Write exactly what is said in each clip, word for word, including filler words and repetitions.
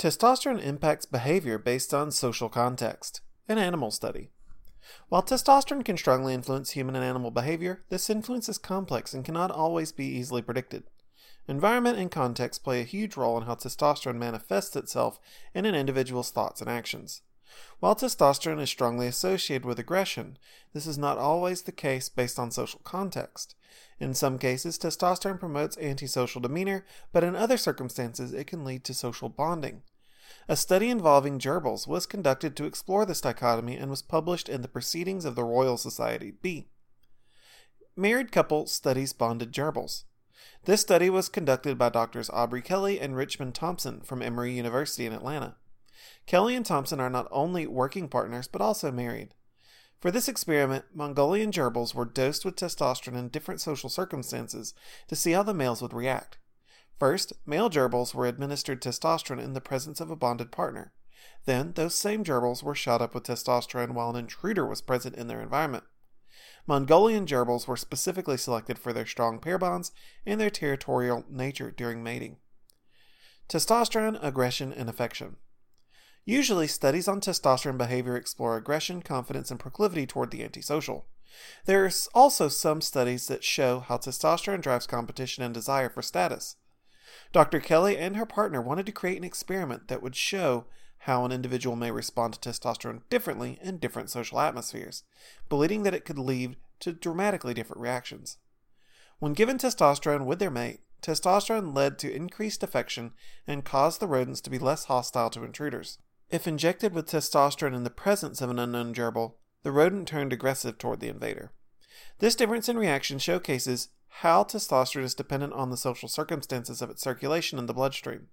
Testosterone impacts behavior based on social context, an animal study. While testosterone can strongly influence human and animal behavior, this influence is complex and cannot always be easily predicted. Environment and context play a huge role in how testosterone manifests itself in an individual's thoughts and actions. While testosterone is strongly associated with aggression, this is not always the case based on social context. In some cases, testosterone promotes antisocial demeanor, but in other circumstances it can lead to social bonding. A study involving gerbils was conducted to explore this dichotomy and was published in the Proceedings of the Royal Society B. Married couple studies bonded gerbils. This study was conducted by Doctors Aubrey Kelly and Richmond Thompson from Emory University in Atlanta. Kelly and Thompson are not only working partners but also married. For this experiment, Mongolian gerbils were dosed with testosterone in different social circumstances to see how the males would react. First, male gerbils were administered testosterone in the presence of a bonded partner. Then, those same gerbils were shot up with testosterone while an intruder was present in their environment. Mongolian gerbils were specifically selected for their strong pair bonds and their territorial nature during mating. Testosterone, aggression, and affection. Usually, studies on testosterone behavior explore aggression, confidence, and proclivity toward the antisocial. There are also some studies that show how testosterone drives competition and desire for status. Doctor Kelly and her partner wanted to create an experiment that would show how an individual may respond to testosterone differently in different social atmospheres, believing that it could lead to dramatically different reactions. When given testosterone with their mate, testosterone led to increased affection and caused the rodents to be less hostile to intruders. If injected with testosterone in the presence of an unknown gerbil, the rodent turned aggressive toward the invader. This difference in reaction showcases how testosterone is dependent on the social circumstances of its circulation in the bloodstream.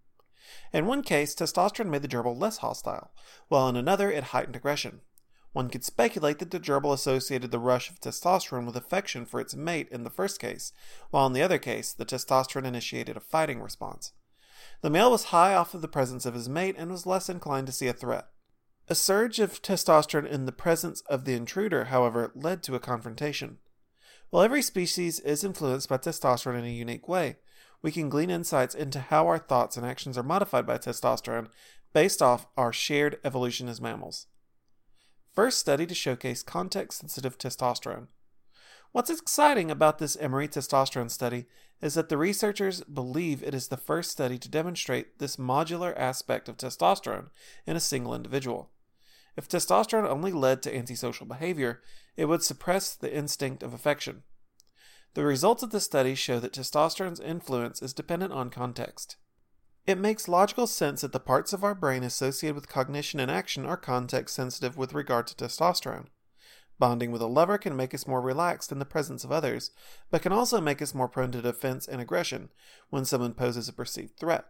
In one case, testosterone made the gerbil less hostile, while in another it heightened aggression. One could speculate that the gerbil associated the rush of testosterone with affection for its mate in the first case, while in the other case, the testosterone initiated a fighting response. The male was high off of the presence of his mate and was less inclined to see a threat. A surge of testosterone in the presence of the intruder, however, led to a confrontation. While every species is influenced by testosterone in a unique way, we can glean insights into how our thoughts and actions are modified by testosterone based off our shared evolution as mammals. First study to showcase context-sensitive testosterone. What's exciting about this Emory testosterone study is that the researchers believe it is the first study to demonstrate this modular aspect of testosterone in a single individual. If testosterone only led to antisocial behavior, it would suppress the instinct of affection. The results of the study show that testosterone's influence is dependent on context. It makes logical sense that the parts of our brain associated with cognition and action are context-sensitive with regard to testosterone. Bonding with a lover can make us more relaxed in the presence of others, but can also make us more prone to defense and aggression when someone poses a perceived threat.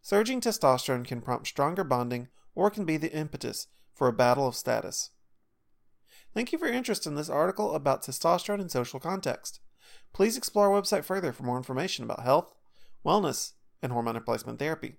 Surging testosterone can prompt stronger bonding or can be the impetus for a battle of status. Thank you for your interest in this article about testosterone and social context. Please explore our website further for more information about health, wellness, and hormone replacement therapy.